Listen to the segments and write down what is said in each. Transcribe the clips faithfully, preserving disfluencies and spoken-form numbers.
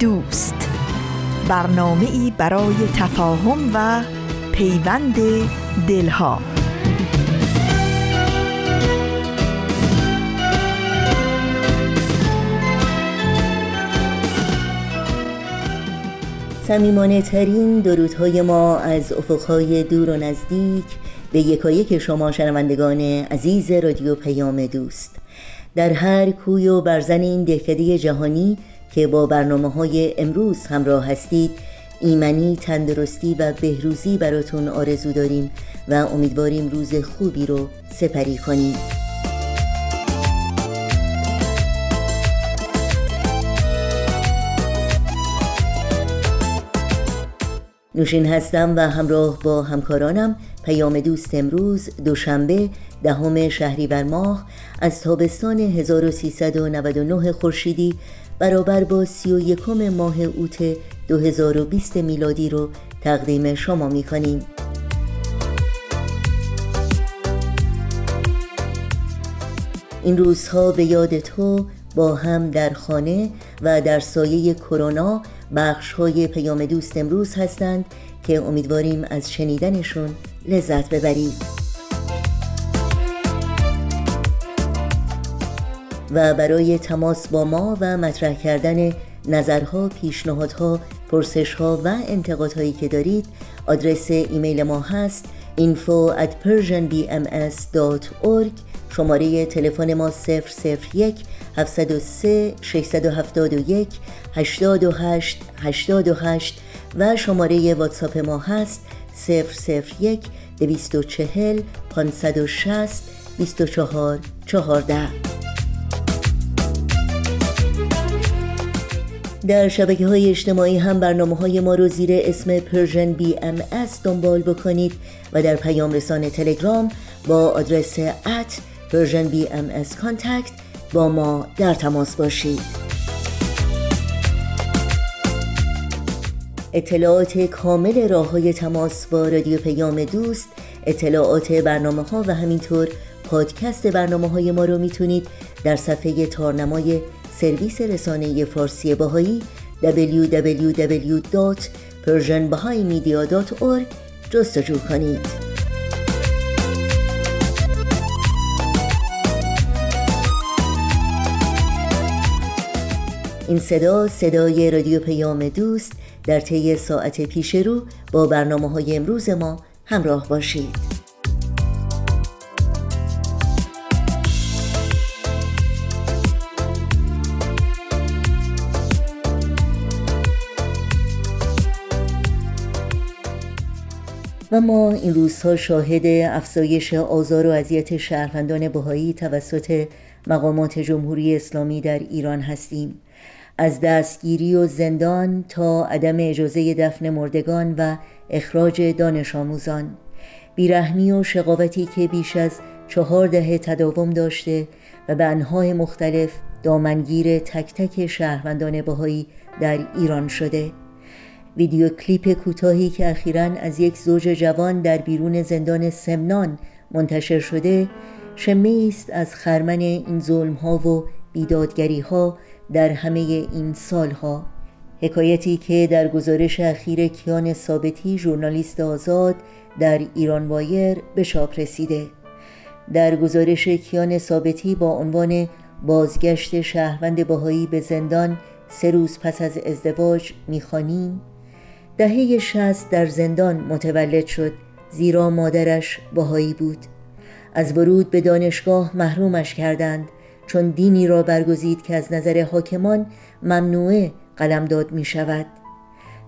دوست، برنامه‌ای برای تفاهم و پیوند دلها. صمیمانه ترین درودهای ما از افقهای دور و نزدیک به یکایک شما شنوندگان عزیز رادیو پیام دوست، در هر کوی و برزن این دهکده جهانی که با برنامه‌های امروز همراه هستید، ایمنی، تندرستی و بهروزی براتون آرزو داریم و امیدواریم روز خوبی رو سپری کنید. نوشین هستم و همراه با همکارانم پیام دوست امروز دوشنبه دهم شهریور ماه از تابستان هزار و سیصد و نود و نه خورشیدی برابر با سی و یکم ماه اوت دو هزار و بیست میلادی رو تقدیم شما می کنیم. این روزها به یاد تو با هم در خانه و در سایه کرونا بخش های پیام دوست امروز هستند که امیدواریم از شنیدنشون لذت ببرید. و برای تماس با ما و مطرح کردن نظرها، پیشنهادها، پرسشها و انتقادهایی که دارید، آدرس ایمیل ما هست info at persianbms dot org. شماره تلفن ما صفر صفر یک هفت صفر سه شش هفت یک هشت هشت هشت هشت و شماره واتساپ ما هست صفر صفر یک دویست و چهل پانصد و شصت بیست و چهار چهارده. در شبکه‌های اجتماعی هم برنامه‌های ما رو زیر اسم پرژن بی ام اس دنبال بکنید و در پیام رسان تلگرام با آدرس ات پرژن بی ام اس کانتکت با ما در تماس باشید. اطلاعات کامل راه‌های تماس با رادیو پیام دوست، اطلاعات برنامه‌ها و همینطور پادکست برنامه‌های ما رو میتونید در صفحه تارنمای سرویس رسانه فارسی باهایی دبلیو دبلیو دبلیو دات persianbahaimedia dot org جستجو کنید. این صدا صدای رادیو پیام دوست. در طی ساعت پیش رو با برنامه‌های امروز ما همراه باشید. و ما این روزها شاهد افزایش آزار و اذیت شهروندان بهایی توسط مقامات جمهوری اسلامی در ایران هستیم. از دستگیری و زندان تا عدم اجازه دفن مردگان و اخراج دانش آموزان، بیرحمی و شقاوتی که بیش از چهار دهه تداوم داشته و به انواع مختلف دامنگیر تک تک شهروندان بهایی در ایران شده. ویدیو کلیپ کوتاهی که اخیراً از یک زوج جوان در بیرون زندان سمنان منتشر شده، شمه‌ای است از خرمن این ظلم‌ها و بیدادگری‌ها در همه این سال‌ها. حکایتی که در گزارش اخیر کیان ثابتی، ژورنالیست آزاد، در ایران وایر به چاپ رسیده. در گزارش کیان ثابتی با عنوان بازگشت شهروند بهایی به زندان سه روز پس از ازدواج می‌خوانیم: دهه شصت در زندان متولد شد، زیرا مادرش بهایی بود. از ورود به دانشگاه محرومش کردند چون دینی را برگزید که از نظر حاکمان ممنوعه قلمداد می شود.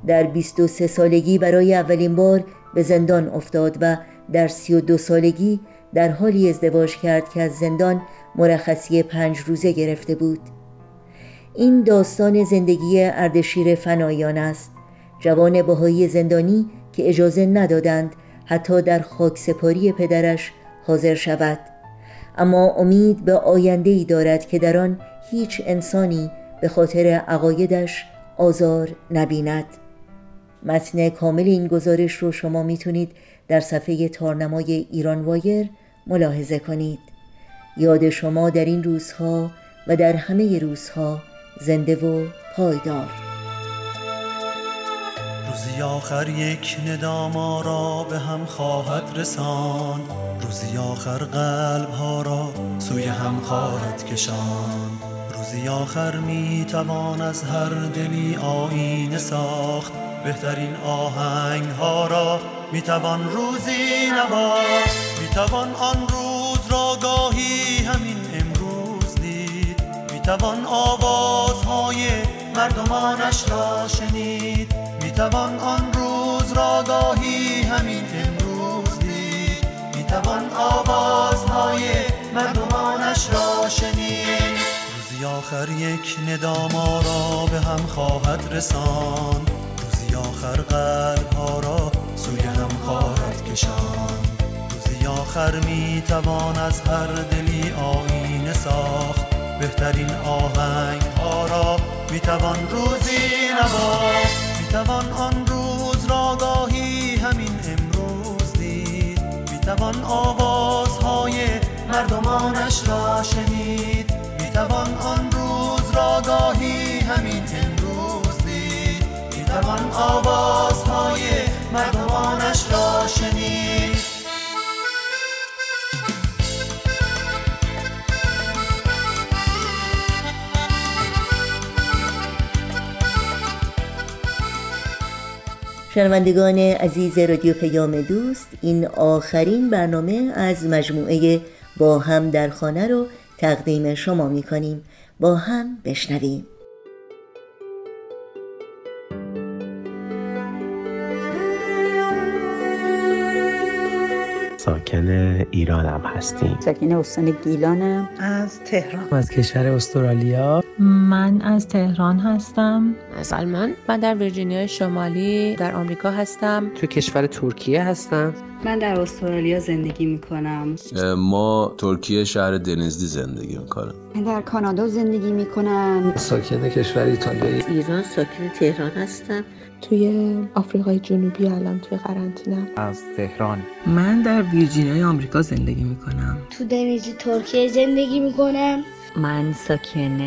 در بیست و سه سالگی برای اولین بار به زندان افتاد و در سی و دو سالگی در حالی ازدواج کرد که از زندان مرخصی پنج روزه گرفته بود. این داستان زندگی اردشیر فنایان است، جوان بهایی زندانی که اجازه ندادند حتی در خاک سپاری پدرش حاضر شود، اما امید به آینده‌ای دارد که در آن هیچ انسانی به خاطر عقایدش آزار نبیند. متن کامل این گزارش رو شما میتونید در صفحه تارنمای ایران وایر ملاحظه کنید. یاد شما در این روزها و در همه روزها زنده و پایدار. روزی آخر یک ندا ما را به هم خواهد رسان، روزی آخر قلب ها را سوی هم خواهد کشان، روزی آخر می توان از هر دلی آینه ساخت، بهترین آهنگ ها را می توان روزی نواخت، می توان آن روز را گاهی همین امروز دید، می توان آوازهای مردمانش را شنید، می توان آن روز را گاهی همین امروز دید، می توان آوازهای مردمانش را شنید. روزی آخر یک ندا ما را به هم خواهد رسان، روزی آخر قلب ها را سوی هم خواهد کشان، روزی آخر می توان از هر دلی آینه ساخت، بهترین آهنگ ها را می توان روزی نواخت، می توان آن روز را گاهی همین امروز دید، می توان آوازهای مردمانش را شنید، می توان آن روز را گاهی همین امروز دید، می توان آوازهای مردمانش را شنید. شنوندگان عزیز رادیو پیام دوست، این آخرین برنامه از مجموعه با هم در خانه رو تقدیم شما می‌کنیم. با هم بشنویم. ساکن ایرانم هستیم. ساکن استان گیلانم. از تهران. از کشور استرالیا. من از تهران هستم. از آلمان. من در ویرجینیا شمالی در آمریکا هستم. تو کشور ترکیه هستم. من در استرالیا زندگی میکنم. ما ترکیه شهر دنیزلی زندگی میکنم. من در کانادا زندگی میکنم. ساکن کشور ایتالیا. ایران ساکن تهران هستم. توی آفریقای جنوبی الان توی قرنطینه. از تهران. من در ویرجینیا آمریکا زندگی میکنم. تو دنیزلی ترکیه زندگی میکنم. من ساکن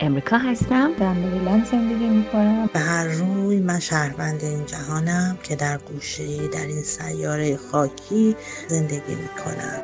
امریکا هستم. در مریلند زندگی میکنم. به هر روی من شهروند این جهانم که در گوشه در این سیاره خاکی زندگی میکنم.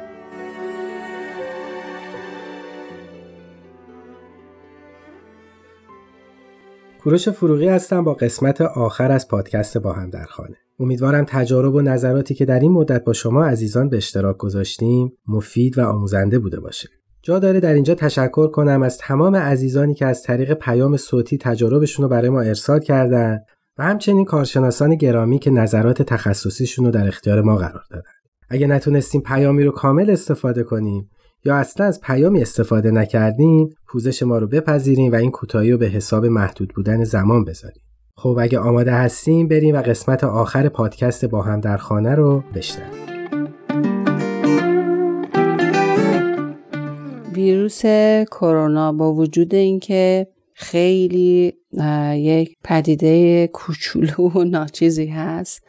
کوروش فروغی هستم با قسمت آخر از پادکست با هم در خانه. امیدوارم تجارب و نظراتی که در این مدت با شما عزیزان به اشتراک گذاشتیم مفید و آموزنده بوده باشه. جا داره در اینجا تشکر کنم از تمام عزیزانی که از طریق پیام صوتی تجاربشون رو برای ما ارسال کردن و همچنین کارشناسان گرامی که نظرات تخصصیشون رو در اختیار ما قرار دادن. اگه نتونستیم پیامی رو کامل استفاده کنیم یا اصلا از پیامی استفاده نکردیم، پوزش ما رو بپذیریم و این کوتاهی رو به حساب محدود بودن زمان بذاریم. خب اگه آماده هستیم بریم و قسمت آخر پادکست با هم در خانه رو بشنویم. ویروس کرونا با وجود اینکه خیلی یک پدیده کوچولو و ناچیزی هست،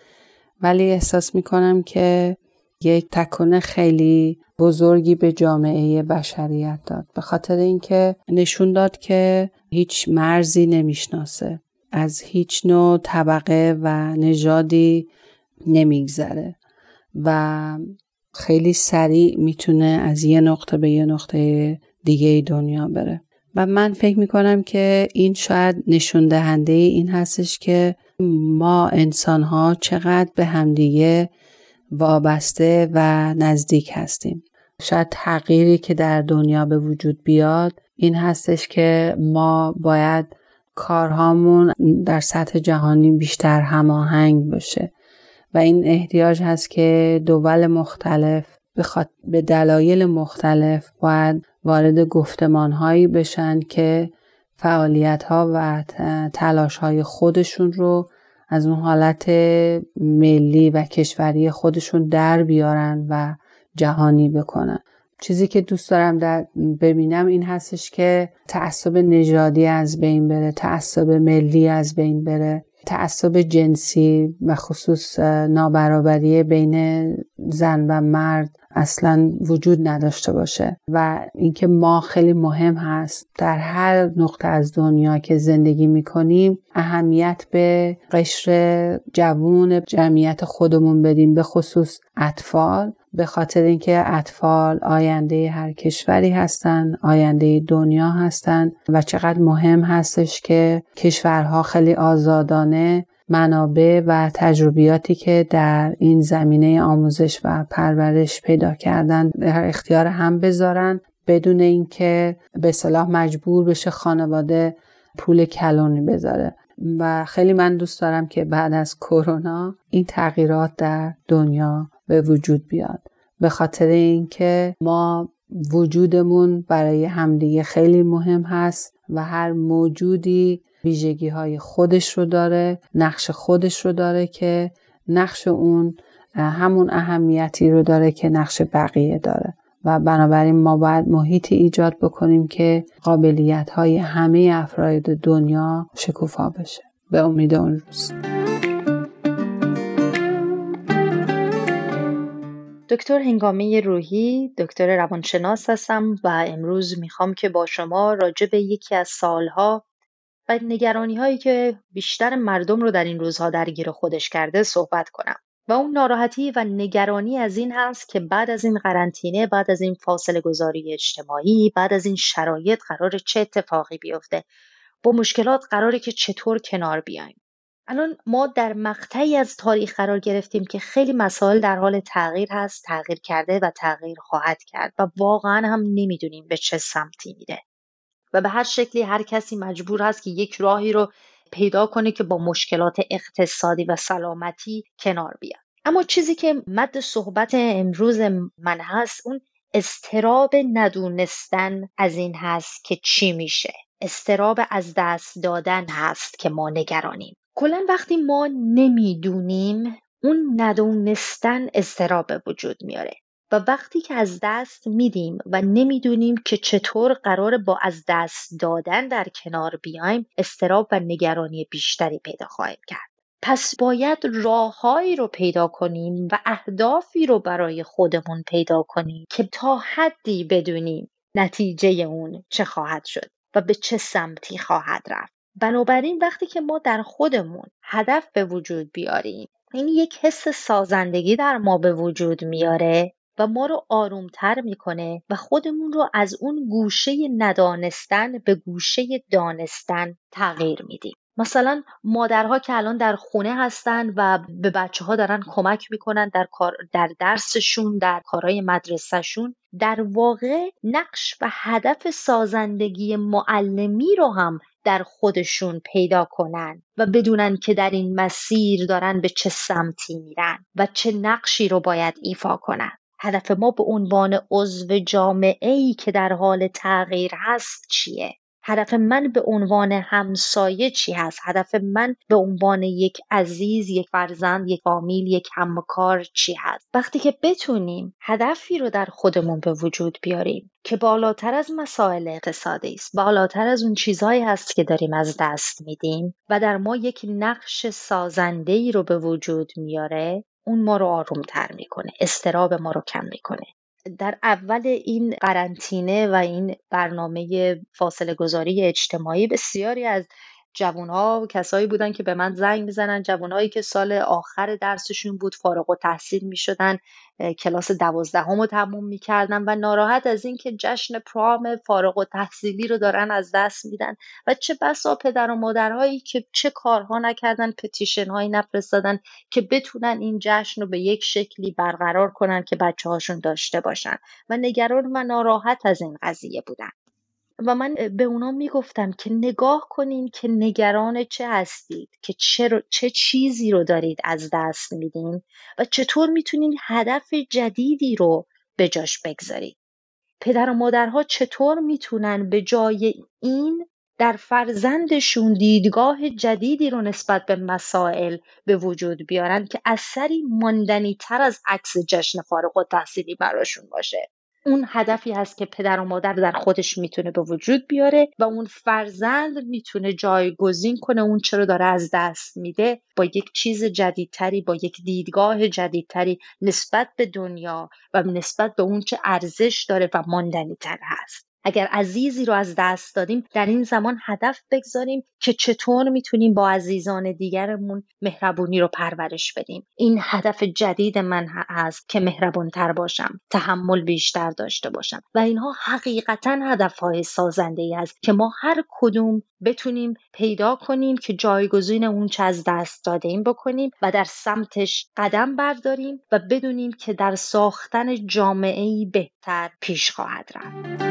ولی احساس میکنم که یک تکانه خیلی بزرگی به جامعه بشریت داد، به خاطر اینکه نشون داد که هیچ مرزی نمیشناسه، از هیچ نوع طبقه و نژادی نمیگذره و خیلی سریع میتونه از یه نقطه به یه نقطه دیگه دنیا بره و من فکر میکنم که این شاید نشون دهنده این هستش که ما انسانها چقدر به همدیگه وابسته و نزدیک هستیم. شاید تغییری که در دنیا به وجود بیاد این هستش که ما باید کارهامون در سطح جهانی بیشتر هماهنگ باشه و این احتیاج هست که دول مختلف به, خاطر به دلایل مختلف باید وارد گفتمانهایی بشن که فعالیت‌ها و تلاش‌های خودشون رو از اون حالت ملی و کشوری خودشون در بیارن و جهانی بکنن. چیزی که دوست دارم در ببینم این هستش که تعصب نژادی از بین بره، تعصب ملی از بین بره، تعصب جنسی و خصوص نابرابری بین زن و مرد اصلا وجود نداشته باشه و اینکه ما خیلی مهم هست در هر نقطه از دنیا که زندگی میکنیم اهمیت به قشر جوان جمعیت خودمون بدیم، به خصوص اطفال، به خاطر اینکه اطفال آینده هر کشوری هستن، آینده دنیا هستن و چقدر مهم هستش که کشورها خیلی آزادانه منابع و تجربیاتی که در این زمینه آموزش و پرورش پیدا کردن در اختیار هم بذارن، بدون اینکه به صلاح مجبور بشه خانواده پول کلونی بذاره. و خیلی من دوست دارم که بعد از کرونا این تغییرات در دنیا به وجود بیاد، به خاطر اینکه ما وجودمون برای همدیگه خیلی مهم هست و هر موجودی ویژگی های خودش رو داره، نقش خودش رو داره که نقش اون همون اهمیتی رو داره که نقش بقیه داره و بنابراین ما باید محیطی ایجاد بکنیم که قابلیت های همه افراد دنیا شکوفا بشه. به امید اون روز. دکتر هنگامه روحی، دکتر روانشناس هستم و امروز میخوام که با شما راجع به یکی از سالها و نگرانی هایی که بیشتر مردم رو در این روزها درگیر خودش کرده صحبت کنم و اون ناراحتی و نگرانی از این هست که بعد از این قرنطینه، بعد از این فاصله گذاری اجتماعی، بعد از این شرایط قراره چه اتفاقی بیفته، با مشکلات قراره که چطور کنار بیایم. الان ما در مقطعی از تاریخ قرار گرفتیم که خیلی مسائل در حال تغییر هست، تغییر کرده و تغییر خواهد کرد و واقعا هم نمیدونیم به چه سمتی میره و به هر شکلی هر کسی مجبور هست که یک راهی رو پیدا کنه که با مشکلات اقتصادی و سلامتی کنار بیاد. اما چیزی که مد صحبت امروز من هست اون اضطراب ندونستن از این هست که چی میشه، اضطراب از دست دادن هست که ما نگرانیم. کلاً وقتی ما نمیدونیم اون ندونستن اضطراب وجود میاره و وقتی که از دست میدیم و نمیدونیم که چطور قراره با از دست دادن در کنار بیایم، اضطراب و نگرانی بیشتری پیدا خواهیم کرد. پس باید راههایی رو پیدا کنیم و اهدافی رو برای خودمون پیدا کنیم که تا حدی بدونیم نتیجه اون چه خواهد شد و به چه سمتی خواهد رفت. بنابراین وقتی که ما در خودمون هدف به وجود بیاریم، این یک حس سازندگی در ما به وجود میاره و ما رو آرومتر میکنه و خودمون رو از اون گوشه ندانستن به گوشه دانستن تغییر میدیم. مثلا مادرها که الان در خونه هستن و به بچه ها دارن کمک میکنن در کار، در درسشون، در کارهای مدرسهشون، در واقع نقش و هدف سازندگی معلمی رو هم در خودشون پیدا کنن و بدونن که در این مسیر دارن به چه سمتی میرن و چه نقشی رو باید ایفا کنن. هدف ما به عنوان عضو جامعه‌ای که در حال تغییر هست چیه؟ هدف من به عنوان همسایه چی هست؟ هدف من به عنوان یک عزیز، یک فرزند، یک فامیل، یک همکار چی هست؟ وقتی که بتونیم هدفی رو در خودمون به وجود بیاریم که بالاتر از مسائل اقتصادی است، بالاتر از اون چیزهایی هست که داریم از دست میدیم و در ما یک نقش سازنده‌ای رو به وجود میاره، اون ما رو آرومتر میکنه، اضطراب ما رو کم میکنه. در اول این قرنطینه و این برنامه فاصله گذاری اجتماعی بسیاری از جوانها و کسایی بودن که به من زنگ میزنن، جوانهایی که سال آخر درسشون بود، فارغ التحصیل میشدن، کلاس دوازدهم رو تموم میکردن و ناراحت از این که جشن پرام فارغ التحصیلی رو دارن از دست میدن و چه بسا پدر و مادرهایی که چه کارها نکردن، پتیشن هایی نفرستادن که بتونن این جشن رو به یک شکلی برقرار کنن که بچه هاشون داشته باشن و نگران و ناراحت از این قضیه بودن و من به اونا میگفتم که نگاه کنین که نگران چه هستید، که چه, رو، چه چیزی رو دارید از دست میدین و چطور میتونین هدف جدیدی رو به جاش بگذارید. پدر و مادرها چطور میتونن به جای این در فرزندشون دیدگاه جدیدی رو نسبت به مسائل به وجود بیارن که اثری ماندنی تر از عکس جشن فارغ التحصیلی براشون باشه؟ اون هدفی هست که پدر و مادر در خودش میتونه به وجود بیاره و اون فرزند میتونه جایگزین کنه اون چه رو داره از دست میده با یک چیز جدیدتری، با یک دیدگاه جدیدتری نسبت به دنیا و نسبت به اون چه ارزش داره و ماندنی تر هست. اگر عزیزی رو از دست دادیم، در این زمان هدف بگذاریم که چطور میتونیم با عزیزان دیگرمون مهربونی رو پرورش بدیم. این هدف جدید من هست که مهربان‌تر باشم، تحمل بیشتر داشته باشم و اینها حقیقتاً هدف‌های سازنده‌ای است که ما هر کدوم بتونیم پیدا کنیم که جایگزین اون چه از دست دادیم بکنیم و در سمتش قدم برداریم و بدونیم که در ساختن جامعه‌ای بهتر پیش خواهد رفت.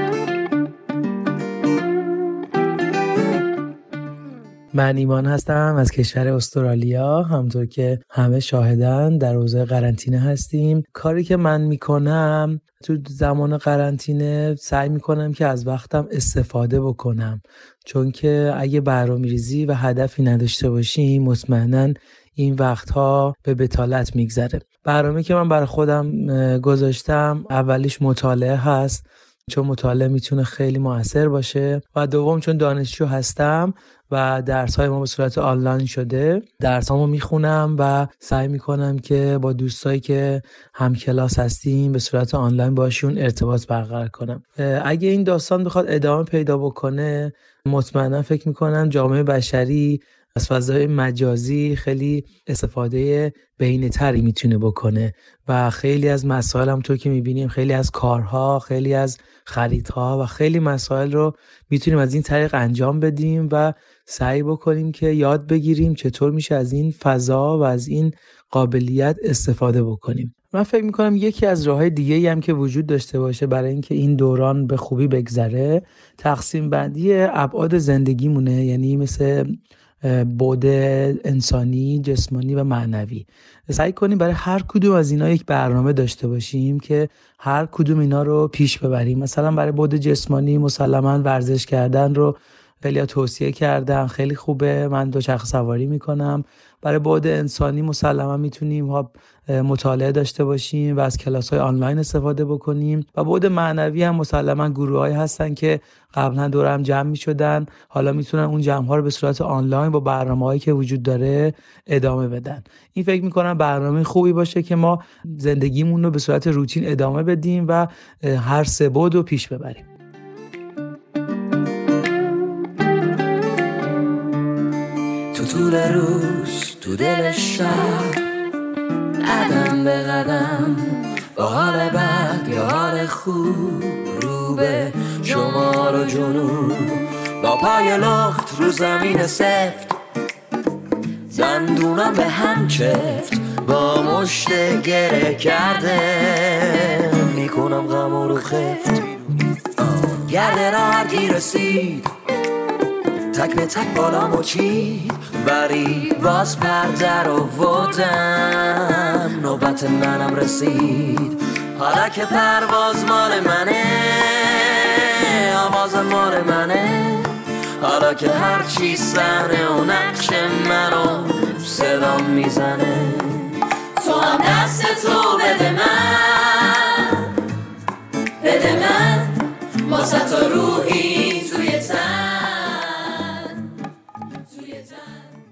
من ایمان هستم از کشور استرالیا. همطور که همه شاهدن در روزه قرنطینه هستیم. کاری که من میکنم تو زمان قرنطینه سعی میکنم که از وقتم استفاده بکنم، چون که اگه برنامه‌ریزی و هدفی نداشته باشیم مطمئناً این وقتها به بتالت میگذره. برنامه‌ای که من برای خودم گذاشتم اولیش مطالعه هست، چون مطالعه میتونه خیلی موثر باشه، و دوم چون دانشجو هستم و درس های ما به صورت آنلاین شده، درس هامو میخونم و سعی میکنم که با دوستایی که هم کلاس هستیم به صورت آنلاین باشون ارتباط برقرار کنم. اگه این داستان بخواد ادامه پیدا بکنه، مطمئنا فکر میکنم جامعه بشری از فضای مجازی خیلی استفاده بین‌تری میتونه بکنه و خیلی از مسائل هم تو که میبینیم، خیلی از کارها، خیلی از خریدها و خیلی مسائل رو میتونیم از این طریق انجام بدیم و سعی بکنیم که یاد بگیریم چطور میشه از این فضا و از این قابلیت استفاده بکنیم. من فکر میکنم یکی از راه‌های دیگه‌ای هم که وجود داشته باشه برای اینکه این دوران به خوبی بگذره، تقسیم بندی ابعاد زندگیمونه، یعنی مثل بعد انسانی، جسمانی و معنوی. سعی کنیم برای هر کدوم از اینا یک برنامه داشته باشیم که هر کدوم اینا رو پیش ببریم. مثلا برای بعد جسمانی مسلماً ورزش کردن رو خیلی توصیه کردن، خیلی خوبه، من دوچرخه سواری میکنم. برای بعد انسانی مسلما میتونیم مطالعه داشته باشیم و از کلاس‌های آنلاین استفاده بکنیم، و بعد معنوی هم مسلما گروه‌هایی هستن که قبلا دور هم جمع میشدن، حالا میتونن اون جمع‌ها رو به صورت آنلاین با برنامه‌هایی که وجود داره ادامه بدن. این فکر می‌کنم برنامه خوبی باشه که ما زندگیمون رو به صورت روتین ادامه بدیم و هر سه بعد رو پیش ببریم. طول روز تو دل شب، قدم به قدم با حال بد یا حال خوب، رو به شمال و جنوب با پای لخت رو زمین سفت، دندونم به هم چفت با مشت گره کرده میکنم غم رو خفت. گرده راحتی رسید تک به تک بالامو چید، بری باز پردر آوردم نوبت منم رسید. حالا که پرواز مال منه، آواز مال منه، حالا که هر چی صحنه و نقش منو صدا میزنه، تو هم دست تو بده من، بده من واسه تو روحی توی تن.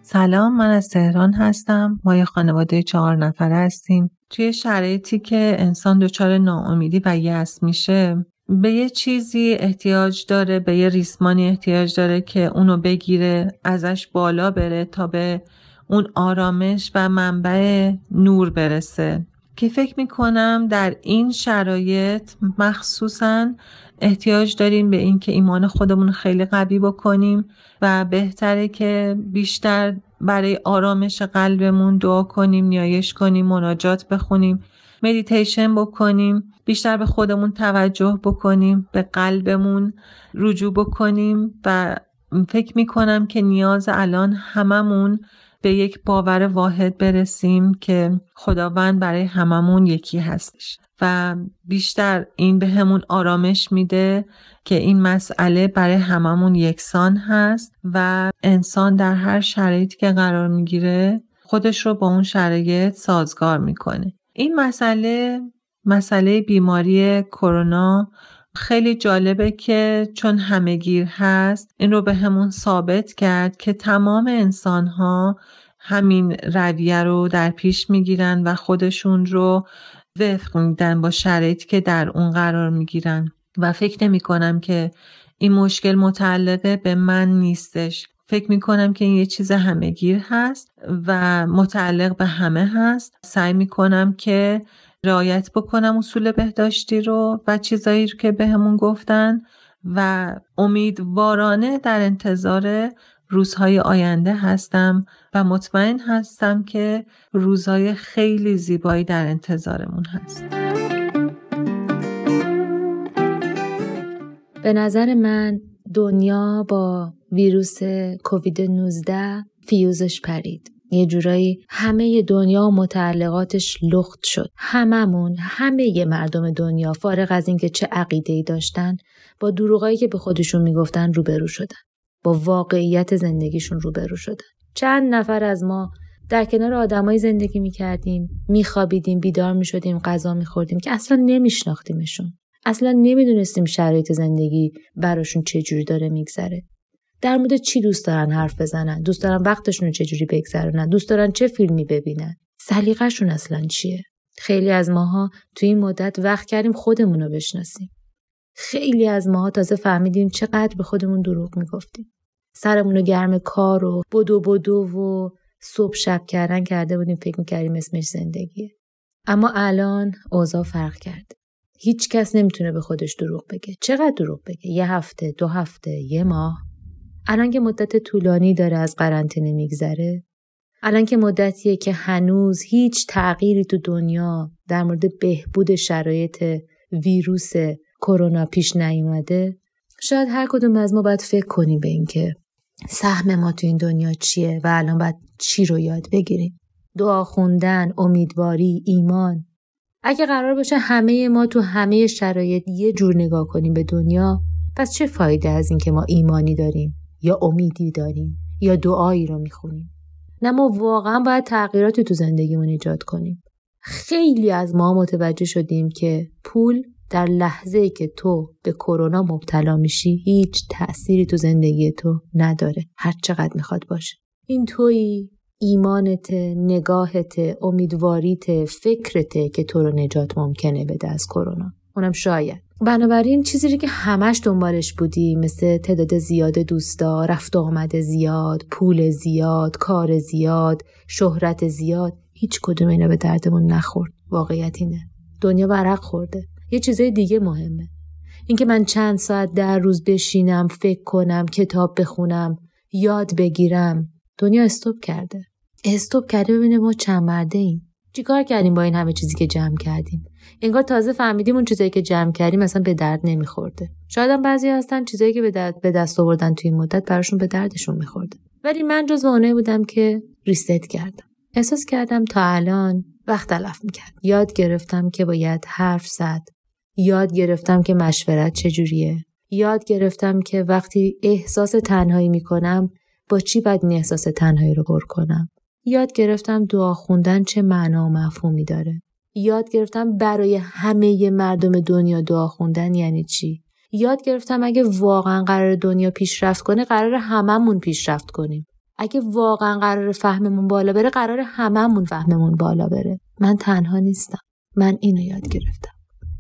سلام، من از تهران هستم. ما یه خانواده چهار نفره هستیم. توی شرایطی که انسان دچار ناامیدی و یأس میشه، به یه چیزی احتیاج داره، به یه ریسمانی احتیاج داره که اونو بگیره، ازش بالا بره تا به اون آرامش و منبع نور برسه، که فکر میکنم در این شرایط مخصوصاً احتیاج داریم به این که ایمان خودمون خیلی قوی بکنیم و بهتره که بیشتر برای آرامش قلبمون دعا کنیم، نیایش کنیم، مناجات بخونیم، مدیتیشن بکنیم، بیشتر به خودمون توجه بکنیم، به قلبمون رجوع بکنیم. و فکر میکنم که نیاز الان هممون به یک باور واحد برسیم که خداوند برای هممون یکی هستش و بیشتر این به همون آرامش میده که این مسئله برای هممون یکسان هست و انسان در هر شرایطی که قرار میگیره خودش رو با اون شرایط سازگار میکنه. این مسئله مسئله بیماری کرونا خیلی جالبه که چون همه‌گیر هست این رو به همون ثابت کرد که تمام انسان‌ها همین رویه رو در پیش میگیرن و خودشون رو وفق میدن با شرایطی که در اون قرار میگیرن و فکر نمی کنم که این مشکل متعلقه به من نیستش. فکر میکنم که این یه چیز همه‌گیر هست و متعلق به همه هست. سعی میکنم که رعایت بکنم اصول بهداشتی رو و چیزایی رو که بهمون گفتن و امیدوارانه در انتظار روزهای آینده هستم و مطمئن هستم که روزهای خیلی زیبایی در انتظارمون هست. به نظر من دنیا با ویروس کووید نوزده فیوزش پرید. یه جورایی همه دنیا متعلقاتش لخت شد. هممون، همه مردم دنیا فارغ از این که چه عقیده‌ای داشتن با دروغایی که به خودشون میگفتن روبرو شدن. با واقعیت زندگیشون روبرو شدن. چند نفر از ما در کنار آدمای زندگی میکردیم، میخوابیدیم، بیدار میشدیم، غذا میخوردیم که اصلا نمیشناختیمشون. اصلا نمیدونستیم شرایط زندگی براشون چجوری داره میگذره. در مورد چی دوست دارن حرف بزنن، دوست دارن وقتشون رو چجوری بگذرونن، دوست دارن چه فیلمی ببینن، سلیقه‌شون اصلا چیه. خیلی از ماها تو این مدت وقت کردیم خودمون رو بشناسیم. خیلی از ماها تازه فهمیدیم چقدر به خودمون دروغ میگفتیم. سرمون رو گرم کار و بدو بدو و صبح شب کردن کرده بودیم، فکر میکردیم اسمش زندگیه. اما الان اوضاع فرق کرده. هیچ کس نمیتونه به خودش دروغ بگه. چقدر دروغ بگه؟ یه هفته، دو هفته، یه ماه. الان که مدت طولانی داره از قرنطینه میگذره، الان که مدتیه که هنوز هیچ تغییری تو دنیا در مورد بهبود شرایط ویروس کرونا پیش نیومده، شاید هر کدوم از ما باید فکر کنیم به این که سهم ما تو این دنیا چیه و الان باید چی رو یاد بگیریم. دعا خوندن، امیدواری، ایمان. اگه قرار باشه همه ما تو همه شرایط یه جور نگاه کنیم به دنیا، پس چه فایده از این که ما ایمانی داریم یا امیدی داریم یا دعایی رو میخونیم؟ نه، ما واقعا باید تغییراتی تو زندگیمون ایجاد کنیم. خیلی از ما متوجه شدیم که پول در لحظه‌ای که تو به کرونا مبتلا میشی هیچ تأثیری تو زندگی تو نداره، هر چقدر میخواد باشه. این تویی، ایمانت، نگاهت، امیدواریت، فکرت که تو رو نجات ممکنه بده از کرونا. اونم شاید. بنابراین چیزی که همش دنبالش بودی، مثل تعداد زیاد دوستا، رفت و آمد زیاد، پول زیاد، کار زیاد، شهرت زیاد، هیچ کدوم اینا به دردمون نخورد. واقعیت اینه. دنیا ورق خورده. یه چیزای دیگه مهمه. اینکه من چند ساعت در روز بشینم، فکر کنم، کتاب بخونم، یاد بگیرم. دنیا استوب کرده. استوب کرده. ببینه ما چند مرده ایم. چیکار کردیم با این همه چیزی که جمع کردیم؟ انگار تازه فهمیدیم اون چیزایی که جمع کردیم اصلا به درد نمیخورده. شاید هم بعضی هستن چیزایی که به درد به دست آوردن توی این مدت براشون به دردشون میخورده. ولی من جزو اونایی بودم که ریست کردم. احساس کردم تا الان وقت تلف میکرد. یاد گرفتم که باید حرف زد. یاد گرفتم که مشورت چجوریه. یاد گرفتم که وقتی احساس تنهایی میکنم با چی باید احساس تنهایی رو پر کنم. یاد گرفتم دعا خوندن چه معنا و مفهومی داره. یاد گرفتم برای همه مردم دنیا دعا خوندن یعنی چی. یاد گرفتم اگه واقعا قرار دنیا پیشرفت کنه، قرار هممون پیشرفت کنیم. اگه واقعا قرار فهممون بالا بره، قرار هممون فهممون بالا بره. من تنها نیستم. من اینو یاد گرفتم.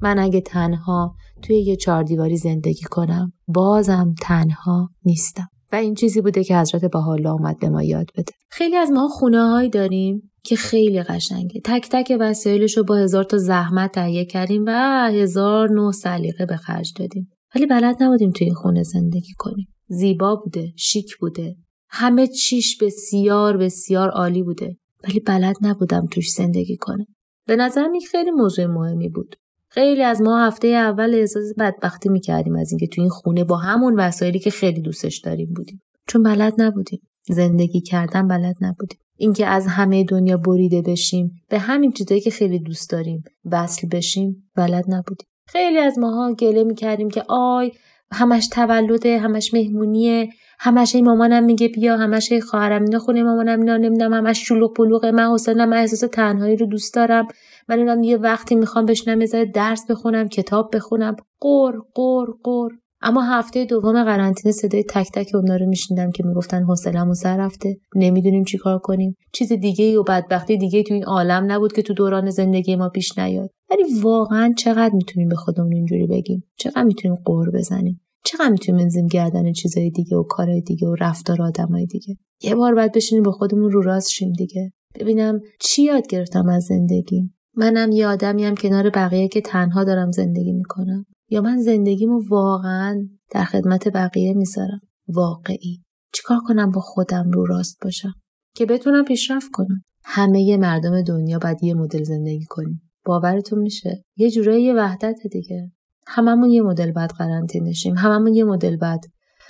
من اگه تنها توی یه چهاردیواری زندگی کنم، بازم تنها نیستم. و این چیزی بوده که حضرت بهاءالله اومد به ما یاد بده. خیلی از ما خونه‌هایی داریم که خیلی قشنگه. تک تک وسایلش رو با هزار تا زحمت تهیه کردیم و هزار نوع سلیقه به خرج دادیم. ولی بلد نبودیم توی این خونه زندگی کنیم. زیبا بوده، شیک بوده. همه چیش بسیار بسیار عالی بوده. ولی بلد نبودم توش زندگی کنم. به نظرم این خیلی موضوع مهمی بود. خیلی از ما هفته اول احساس بدبختی میکردیم از اینکه تو این خونه با همون وسایلی که خیلی دوستش داریم بودیم، چون بلد نبودیم زندگی کردن، بلد نبودیم. اینکه از همه دنیا بریده بشیم، به همین چیزایی که خیلی دوست داریم وصل بشیم، بلد نبودیم. خیلی از ماها گله می‌کردیم که آی همش تولده، همش مهمونیه، همش این مامانم میگه بیا، همش خواهرم اینا خونه مامانم اینا، نمیدونم همش شلوغ پلوغه، من حوصله، من احساس تنهایی رو دوست دارم، من الان یه وقتی میخوام بشینم بذار درس بخونم، کتاب بخونم، قر قر قر. اما هفته دوم قرنطینه صدای تک تک اونا رو میشنیدم که میگفتن حوصله‌مون سر رفته، نمیدونیم چیکار کنیم. چیز دیگه‌ای و بدبختی دیگه‌ای تو این عالم نبود که تو دوران زندگی ما پیش نیاد. ولی واقعاً چقدر میتونیم به خودمون اینجوری بگیم؟ چقدر میتونیم قر بزنیم؟ چقدر میتونیم بنزیم گردن چیزای دیگه و کارهای دیگه و رفتار آدمای دیگه؟ یه بار بعد بشینیم با خودمون رو راست شیم دیگه. ببینم چی یاد گرفتم از زندگی. منم یه آدمیم کنار بقیه که تنها دارم زندگی میکنم، یا من زندگیمو واقعا در خدمت بقیه میذارم؟ واقعی چیکار کنم با خودم رو راست باشم که بتونم پیشرفت کنم؟ همه مردم دنیا باید یه مدل زندگی کنیم، باورتون میشه؟ یه جورایی یه وحدت دیگه، هممون یه مدل بعد قرنطینه شیم، هممون یه مدل بعد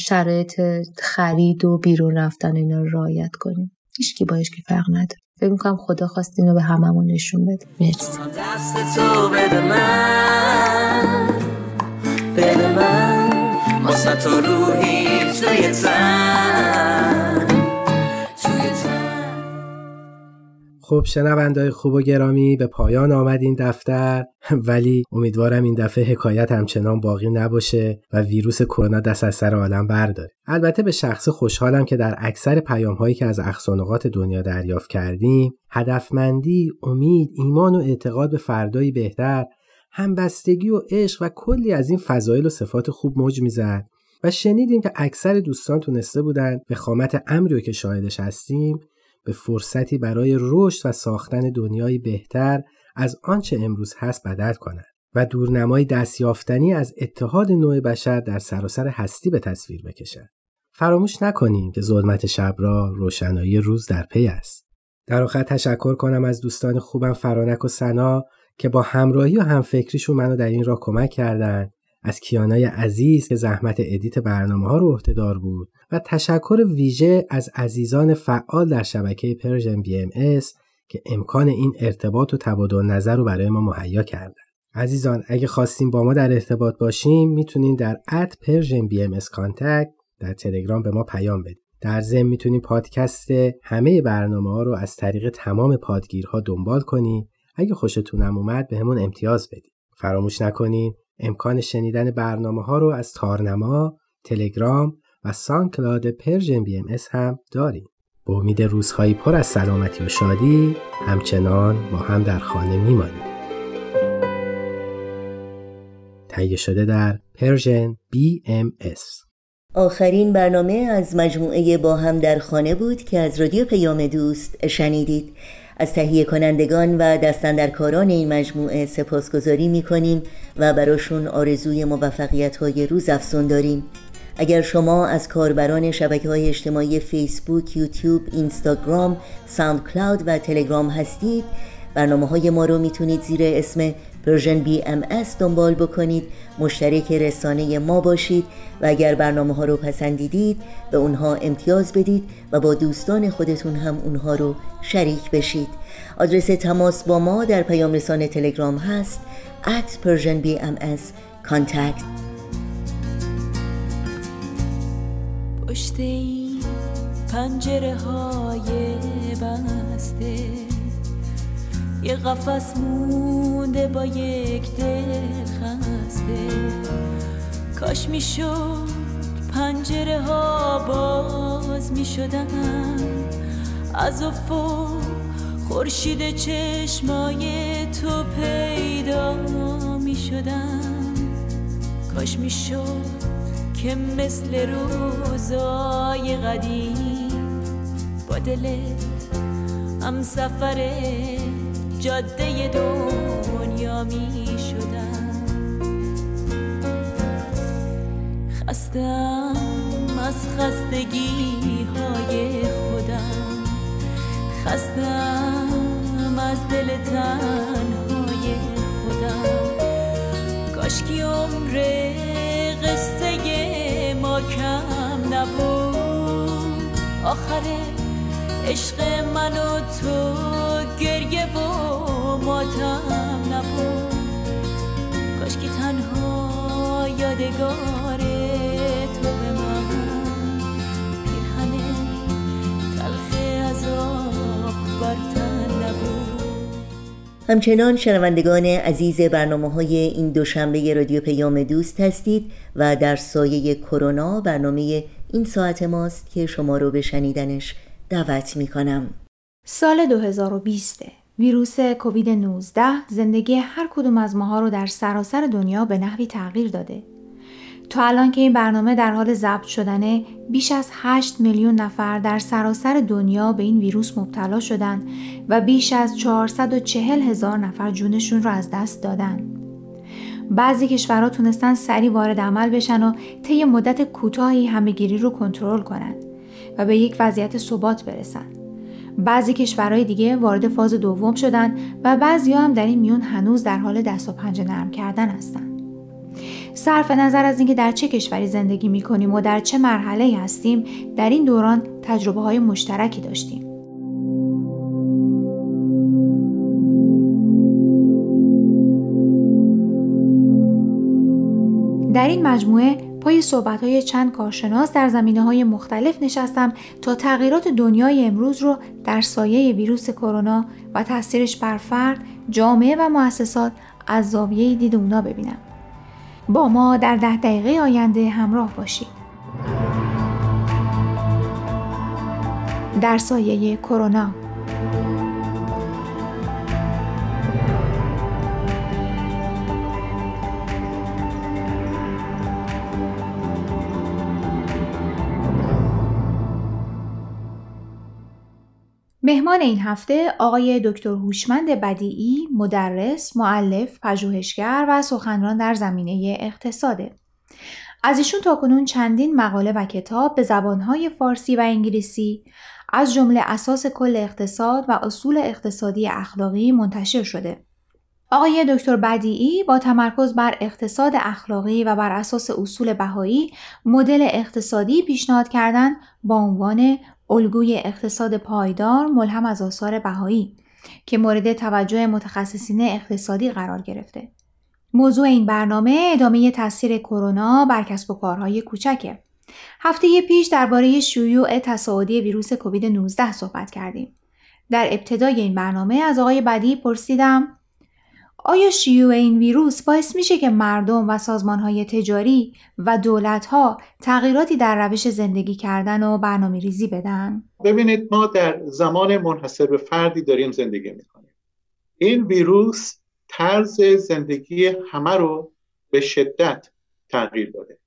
شرایط خرید و بیرون رفتن اینا رو رعایت کنیم. هیچکی با هیچکی فرق نداره. فکر می‌کنم خدا خواست اینو به هممون نشون بده. مرسی. بده من ماسه تو روحی توی تن توی تن. خب شنونده‌های خوب و گرامی، به پایان آمد این دفتر، ولی امیدوارم این دفعه حکایت همچنان باقی نباشه و ویروس کرونا دست از سر عالم برداره. البته به شخص خوشحالم که در اکثر پیام‌هایی که از اقصانقاط دنیا دریافت کردیم، هدفمندی، امید، ایمان و اعتقاد به فردایی بهتر، همبستگی و عشق و کلی از این فضایل و صفات خوب موج میزد و شنیدیم که اکثر دوستان تونسته بودن به خامت امری که شاهدش هستیم به فرصتی برای رشد و ساختن دنیایی بهتر از آنچه امروز هست بدل کنند و دورنمای دستیافتنی از اتحاد نوع بشر در سراسر هستی به تصویر بکشند. فراموش نکنیم که ظلمت شب را روشنایی روز در پی است. در آخر تشکر کنم از دوستان خوبم فرانک و سنا که با همراهی و همفکریشون منو در این راه کمک کردن، از کیانای عزیز که زحمت ادیت برنامه ها رو عهده‌دار بود و تشکر ویژه از عزیزان فعال در شبکه پرژن بی ام اس که امکان این ارتباط و تبادل نظر رو برای ما مهیا کردن. عزیزان اگه خواستین با ما در ارتباط باشیم میتونین در ات پرژن بی ام اس کانتکت در تلگرام به ما پیام بدین. در ضمن میتونین پادکست همه برنامه ها رو از طریق تمام پادگیرها دنبال کنین. اگه خوشتونم اومد به همون امتیاز بدید. فراموش نکنید امکان شنیدن برنامه ها رو از تارنما، تلگرام و ساندکلاد پرژن بی ام اس هم داریم. با امید روزهایی پر از سلامتی و شادی، همچنان با هم در خانه میمانیم. تهیه شده در پرژن بی ام اس. آخرین برنامه از مجموعه با هم در خانه بود که از رادیو پیام دوست شنیدید. از تهیه کنندگان و دستاندرکاران این مجموعه سپاسگزاری می‌کنیم و براشون آرزوی موفقیت‌های روز افزون داریم. اگر شما از کاربران شبکه‌های اجتماعی فیسبوک، یوتیوب، اینستاگرام، ساوندکلاود و تلگرام هستید، برنامه‌های ما رو می‌تونید زیر اسم پرژن بی ام اس دنبال بکنید، مشترک رسانه ما باشید و اگر برنامه ها رو پسندیدید به اونها امتیاز بدید و با دوستان خودتون هم اونها رو شریک بشید. آدرس تماس با ما در پیام رسان تلگرام هست ات پرژن بی ام اس کانتکت. پشت این پنجره های بسته یه قفس مونده با یک دل خسته، کاش میشد پنجره ها باز میشدن، از افق خورشید چشمای تو پیدا میشدن، کاش میشد که مثل روزای قدیم با دلت هم سفره جاده دنیا می شدم. خستم از خستگی های خودم، خستم از دل تنهای خودم، کاش که عمر قصه ما کم نبود، آخره عشق من و تو گریه و ماتم نبود، کاش که تنها یادگار تو به من پیرهن تلخ عذاب برتن نبود. همچنان شنوندگان عزیز برنامه‌های این دوشنبه رادیو پیام دوست هستید و در سایه کرونا برنامه این ساعت ماست که شما رو به شنیدنش دعوت می‌کنم. سال دو هزار و بیست ویروس کووید نوزده زندگی هر کدوم از ماها رو در سراسر دنیا به نحوی تغییر داده. تا الان که این برنامه در حال ضبط شدنه، بیش از هشت میلیون نفر در سراسر دنیا به این ویروس مبتلا شدن و بیش از چهارصد و چهل هزار نفر جونشون رو از دست دادن. بعضی کشورها تونستن سریع وارد عمل بشن و طی مدت کوتاهی همه‌گیری رو کنترل کنن و به یک وضعیت ثبات برسن. بعضی کشورهای دیگه وارد فاز دوم شدن و بعضی‌ها هم در این میون هنوز در حال دست و پنجه نرم کردن هستن. صرف نظر از اینکه در چه کشوری زندگی می‌کنیم و در چه مرحله‌ای هستیم، در این دوران تجربه‌های مشترکی داشتیم. در این مجموعه پای صحبت‌های چند کارشناس در زمینه‌های مختلف نشستم تا تغییرات دنیای امروز رو در سایه ویروس کرونا و تأثیرش بر فرد، جامعه و مؤسسات از زاویه دید اونا ببینم. با ما در ده دقیقه آینده همراه باشید. در سایه کرونا. مهمان این هفته آقای دکتر هوشمند بدیعی، مدرس، مؤلف، پژوهشگر و سخنران در زمینه اقتصاده. از ایشون تاکنون چندین مقاله و کتاب به زبانهای فارسی و انگلیسی از جمله اساس کل اقتصاد و اصول اقتصادی اخلاقی منتشر شده. آقای دکتر بدیعی با تمرکز بر اقتصاد اخلاقی و بر اساس اصول بهایی مدل اقتصادی پیشنهاد کردند با عنوان الگوی اقتصاد پایدار ملهم از آثار بهایی که مورد توجه متخصصین اقتصادی قرار گرفته. موضوع این برنامه ادامه تاثیر کرونا بر کسب و کارهای کوچکه. هفته پیش درباره شیوع تصاعدی ویروس کووید نوزده صحبت کردیم. در ابتدای این برنامه از آقای بدیعی پرسیدم آیا شیوع این ویروس باعث میشه که مردم و سازمانهای تجاری و دولت‌ها تغییراتی در روش زندگی کردن و برنامه‌ریزی بدن؟ ببینید، ما در زمان منحصر به فردی داریم زندگی میکنیم. این ویروس طرز زندگی همه رو به شدت تغییر داده.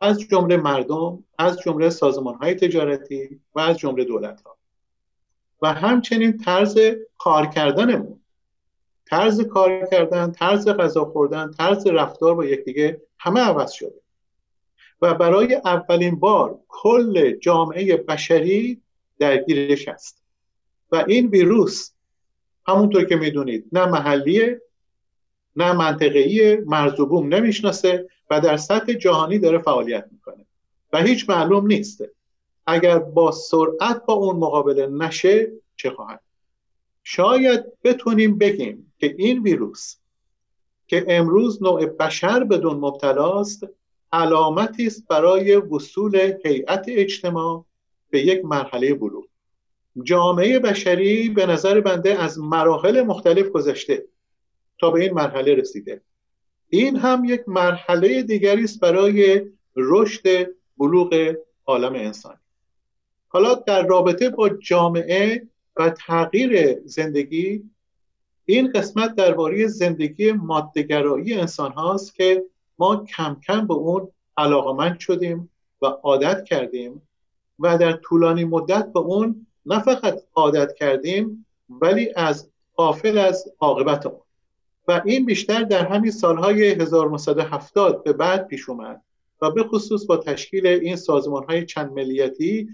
از جمله مردم، از جمله سازمانهای تجاری و از جمله دولت‌ها. و همچنین طرز کار کردنمون، طرز کار کردن، طرز غذا خوردن، طرز رفتار با یکدیگه همه عوض شده و برای اولین بار کل جامعه بشری درگیرش است. و این ویروس همونطور که میدونید نه محلیه نه منطقه‌ایه، مرز و بوم نمیشناسه و در سطح جهانی داره فعالیت میکنه و هیچ معلوم نیسته اگر با سرعت با اون مقابله نشه چه خواهد. شاید بتونیم بگیم که این ویروس که امروز نوع بشر بدون مبتلاست علامتی است برای وصول هیئت اجتماع به یک مرحله بلوغ. جامعه بشری به نظر بنده از مراحل مختلف گذشته تا به این مرحله رسیده. این هم یک مرحله دیگری است برای رشد بلوغ عالم انسانی. حالا در رابطه با جامعه و تغییر زندگی، این قسمت درباره زندگی ماده‌گرایی انسان هاست که ما کم کم به اون علاقه‌مند شدیم و عادت کردیم و در طولانی مدت به اون نه فقط عادت کردیم ولی از غافل از عاقبت اون. و این بیشتر در همین سالهای هزار و نهصد و هفتاد به بعد پیش اومد و به خصوص با تشکیل این سازمان‌های چند ملیتی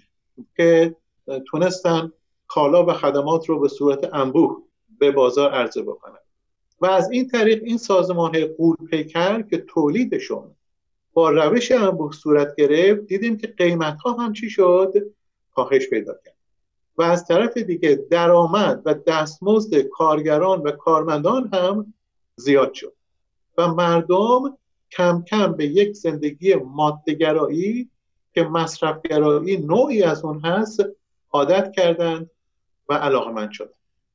که تونستن کالا و خدمات رو به صورت انبوه به بازار عرضه بکنند و از این طریق این سازمان‌های غول‌پیکر که تولیدشون با روش انبوه صورت گرفت، دیدیم که قیمت‌ها هم چی شد، کاهش پیدا کرد و از طرف دیگه درآمد و دستمزد کارگران و کارمندان هم زیاد شد و مردم کم کم به یک زندگی ماده‌گرایی که مصرف‌گرایی نوعی از اون هست عادت کردند و علاقه‌مند شدند.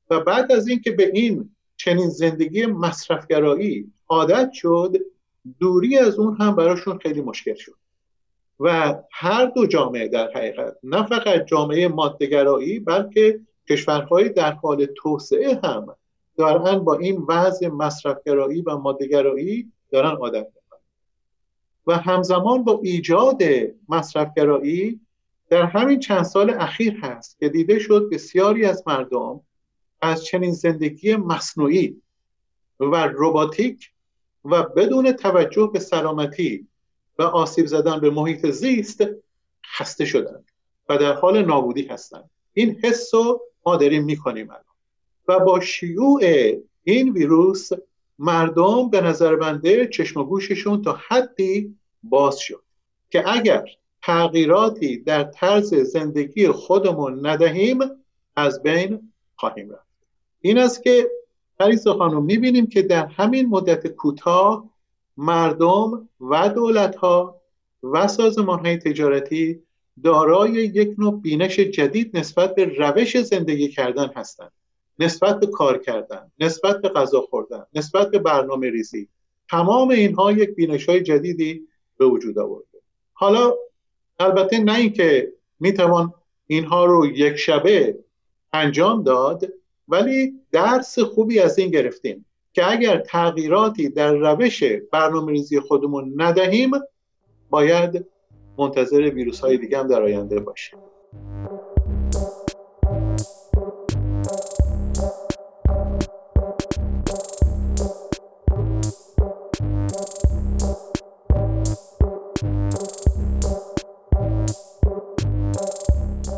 و بعد از این که به این چنین زندگی مصرف‌گرایی عادت شد، دوری از اون هم براشون خیلی مشکل شد و هر دو جامعه در حقیقت، نه فقط جامعه ماده‌گرایی بلکه کشورهای در حال توسعه هم دارن با این وضع مصرف‌گرایی و ماده‌گرایی دارن عادت می‌کنن. و همزمان با ایجاد مصرف‌گرایی در همین چند سال اخیر هست که دیده شد بسیاری از مردم از چنین زندگی مصنوعی و رباتیک و بدون توجه به سلامتی و آسیب زدن به محیط زیست خسته شدند و در حال نابودی هستند. این حس رو ما داریم می‌کنیم و با شیوع این ویروس مردم به نظر بنده چشم و گوششون تا حدی باز شد که اگر تغییراتی در طرز زندگی خودمون ندهیم از بین خواهیم رفت. این است که پریسا خانم می‌بینیم که در همین مدت کوتاه مردم و دولت‌ها و سازمان‌های تجارتی دارای یک نوع بینش جدید نسبت به روش زندگی کردن هستند، نسبت به کار کردن، نسبت به غذا خوردن، نسبت به برنامه ریزی. تمام اینها یک بینش‌های جدیدی به وجود آورده. حالا البته نه اینکه میتوان اینها رو یک شبه انجام داد، ولی درس خوبی از این گرفتیم که اگر تغییراتی در روش برنامه‌ریزی خودمون ندهیم باید منتظر ویروس‌های دیگه هم در آینده باشیم.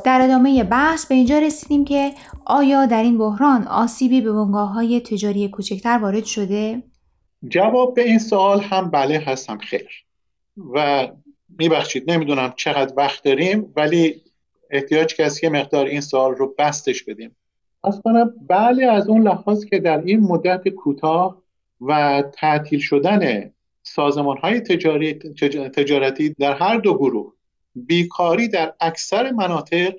در ادامه بحث به اینجا رسیدیم که آیا در این بحران آسیبی به بنگاه‌های تجاری کوچکتر وارد شده؟ جواب به این سوال هم بله هستم خیر. و میبخشید نمیدونم چقدر وقت داریم، ولی احتیاج کسی مقدار این سوال رو بستش بدیم. از کنم بله از اون لحاظ که در این مدت کوتاه و تعطیل شدن سازمان‌های تجاری تجارتی در هر دو گروه بیکاری در اکثر مناطق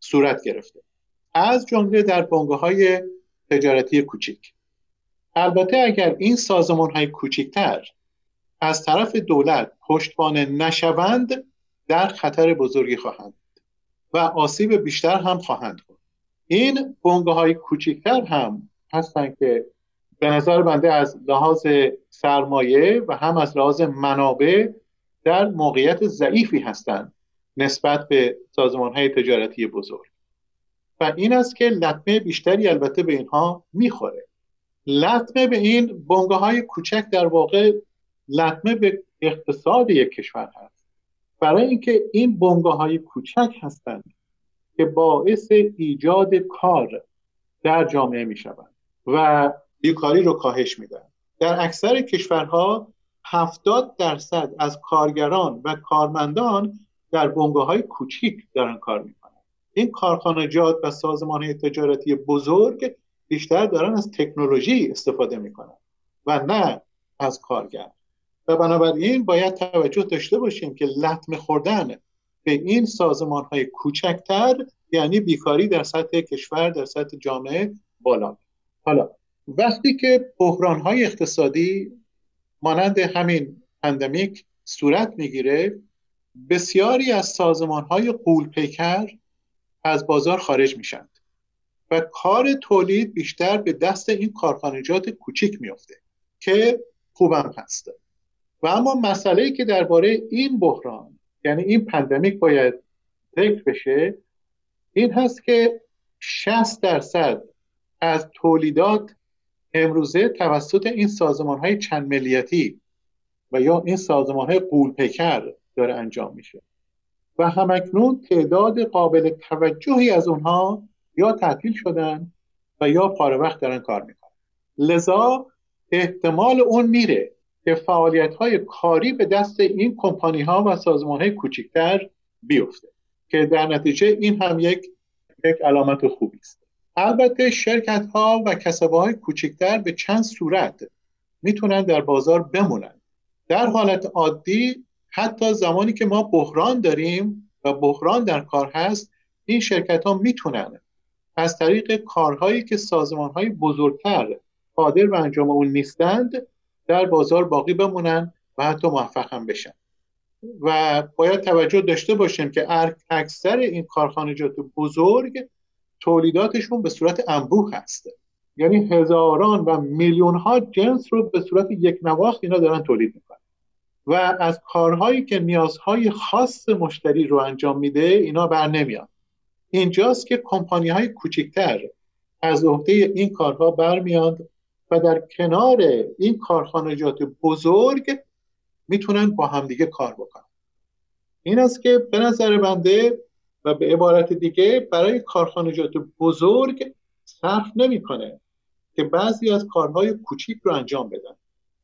صورت گرفته، از جمله در بنگاه‌های تجارتی کوچک. البته اگر این سازمان‌های کوچکتر از طرف دولت پشتوانه نشوند در خطر بزرگی خواهند و آسیب بیشتر هم خواهند خورد. این بنگاه‌های کوچکتر هم هستند که به نظر بنده از لحاظ سرمایه و هم از لحاظ منابع در موقعیت ضعیفی هستند نسبت به سازمان‌های تجارتی بزرگ. و این است که لطمه بیشتری البته به اینها میخوره. لطمه به این بنگاه‌های کوچک در واقع لطمه به اقتصاد یک کشور هست، برای اینکه این بنگاه‌های کوچک هستند که باعث ایجاد کار در جامعه میشوند و بیکاری رو کاهش میدن. در اکثر کشورها هفتاد درصد از کارگران و کارمندان در بنگاه‌های کوچک دارن کار میکنن. این کارخانجات و سازمان‌های تجارتی بزرگ بیشتر دارن از تکنولوژی استفاده میکنن و نه از کارگر. و بنابراین باید توجه داشته باشیم که لطمه خوردن به این سازمان‌های کوچکتر یعنی بیکاری در سطح کشور، در سطح جامعه بالا. حالا وقتی که بحران‌های اقتصادی مانند همین پاندمیک صورت میگیره، بسیاری از سازمان‌های غول‌پیکر از بازار خارج میشن و کار تولید بیشتر به دست این کارخانجات کوچک میفته که خوبم هست. و اما مسئله‌ای که درباره این بحران یعنی این پاندمیک باید ذکر بشه این هست که شصت درصد از تولیدات امروزه توسط این سازمان‌های چند ملیتی و یا این سازمان‌های غول‌پیکر داره انجام میشه و همکنون تعداد قابل توجهی از اونها یا تعطیل شدن و یا پاره وقت دارن کار میکنن. لذا احتمال اون میره که فعالیت‌های کاری به دست این کمپانی‌ها و سازمان‌های کوچکتر بیفته که در نتیجه این هم یک یک علامت خوبی است. البته شرکت‌ها و کسبه‌های کوچکتر به چند صورت میتونن در بازار بمونن. در حالت عادی حتی زمانی که ما بحران داریم و بحران در کار هست، این شرکت‌ها میتونن از طریق کارهایی که سازمان‌های بزرگتر قادر به انجام اون نیستند در بازار باقی بمونن و حتی موفق هم بشن. و باید توجه داشته باشیم که اکثر این کارخانجات بزرگ تولیداتشون به صورت انبوه هست، یعنی هزاران و میلیون ها جنس رو به صورت یک نواخت اینا دارن تولید میکنن و از کارهایی که نیازهای خاص مشتری رو انجام میده اینا بر نمیان. اینجاست که کمپانی های کوچکتر از عهده این کارها برمیاند و در کنار این کارخانجات بزرگ میتونن با همدیگه کار بکنن. این است که به نظر بنده و به عبارت دیگه برای کارخانجات بزرگ صرف نمیکنه که بعضی از کارهای کوچیک رو انجام بدن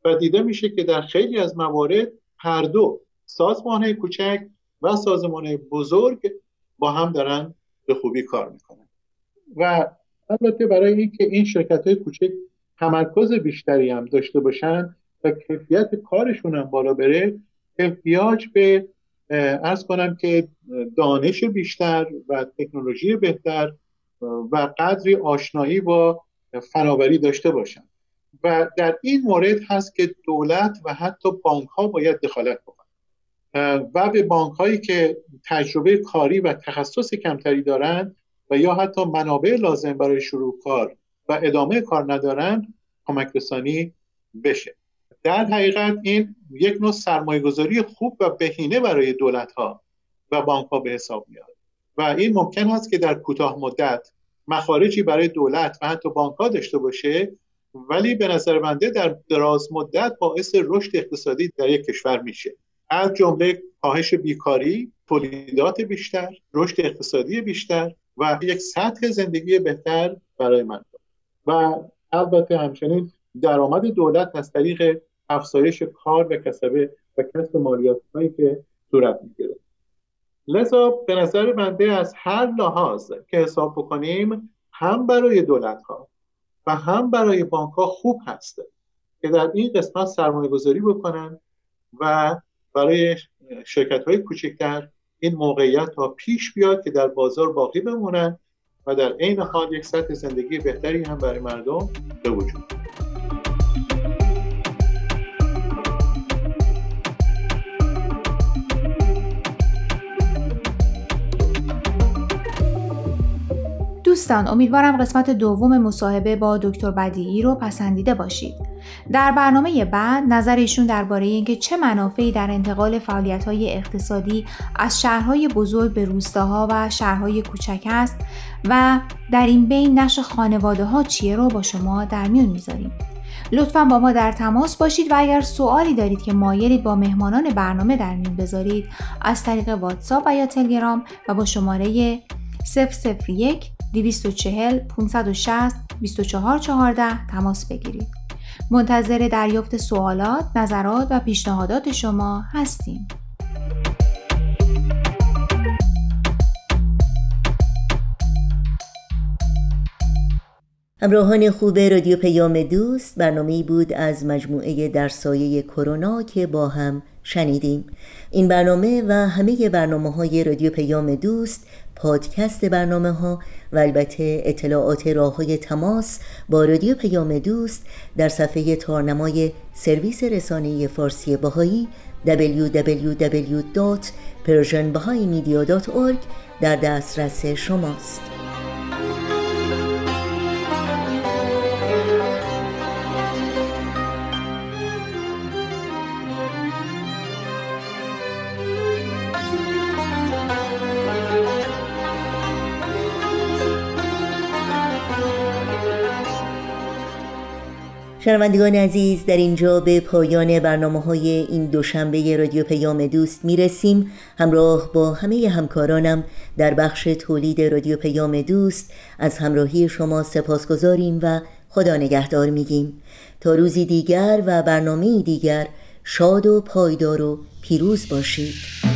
و دیده میشه که در خیلی از موارد هر دو سازمانه کوچک و سازمانه بزرگ با هم دارن به خوبی کار میکنن. و البته برای اینکه این شرکت‌های کوچک تمرکز بیشتری هم داشته باشن و کیفیت کارشون هم بالا بره، احتیاج به عرض کنم که دانش بیشتر و تکنولوژی بهتر و قدری آشنایی با فناوری داشته باشن و در این مورد هست که دولت و حتی بانک ها باید دخالت بکنن و به بانک هایی که تجربه کاری و تخصص کمتری دارن و یا حتی منابع لازم برای شروع کار و ادامه کار ندارن کمک رسانی بشه. در حقیقت این یک نوع سرمایه‌گذاری خوب و بهینه برای دولت‌ها و بانک‌ها به حساب میاد و این ممکن هست که در کوتاه مدت مخارجی برای دولت و حتی بانک‌ها داشته باشه، ولی به نظر بنده در دراز مدت باعث رشد اقتصادی در یک کشور میشه، از جمله کاهش بیکاری، تولیدات بیشتر، رشد اقتصادی بیشتر و یک سطح زندگی بهتر برای مردم و البته همچنین درآمد دولت از طریق افزایش کار و کسب و کسب مالیات‌هایی که صورت می‌گیره. لذا به نظر بنده از هر لحاظ که حساب بکنیم هم برای دولت‌ها و هم برای بانک‌ها خوب هست که در این قسمت سرمایه‌گذاری بکنن و برای شرکت‌های کوچکتر این موقعیت تا پیش بیاد که در بازار باقی بمونن و در عین حال یک سطح زندگی بهتری هم برای مردم به وجود بیاد. دوستان، امیدوارم قسمت دوم مصاحبه با دکتر بدیعی رو پسندیده باشید. در برنامه بعد نظر ایشون درباره اینکه چه منافعی در انتقال فعالیت‌های اقتصادی از شهرهای بزرگ به روستاها و شهرهای کوچک است و در این بین نقش خانواده‌ها چیه رو با شما در میون می‌ذاریم. لطفاً با ما در تماس باشید و اگر سوالی دارید که مایلید با مهمانان برنامه در میون بذارید، از طریق واتساپ و یا تلگرام و با شماره صفر صفر یک دویست و چهل پانصد و شصت بیست و چهار چهارده تماس بگیرید. منتظر دریافت سوالات، نظرات و پیشنهادات شما هستیم. همراهان خوب رادیو پیام دوست، برنامه‌ای بود از مجموعه در سایه کرونا که با هم شنیدیم. این برنامه و همه برنامه‌های رادیو پیام دوست، پادکست برنامه ها و البته اطلاعات راه های تماس با رادیو پیام دوست در صفحه تارنمای سرویس رسانه فارسی باهایی دبلیو دبلیو دبلیو دات پرژن بهایی مدیا دات اورگ در دسترس شماست. شنوندگان عزیز، در اینجا به پایان برنامه‌های این دوشنبه رادیو پیام دوست میرسیم. همراه با همه همکارانم در بخش تولید رادیو پیام دوست از همراهی شما سپاسگزاریم و خدا نگهدار میگیم تا روزی دیگر و برنامه‌ای دیگر. شاد و پایدار و پیروز باشید.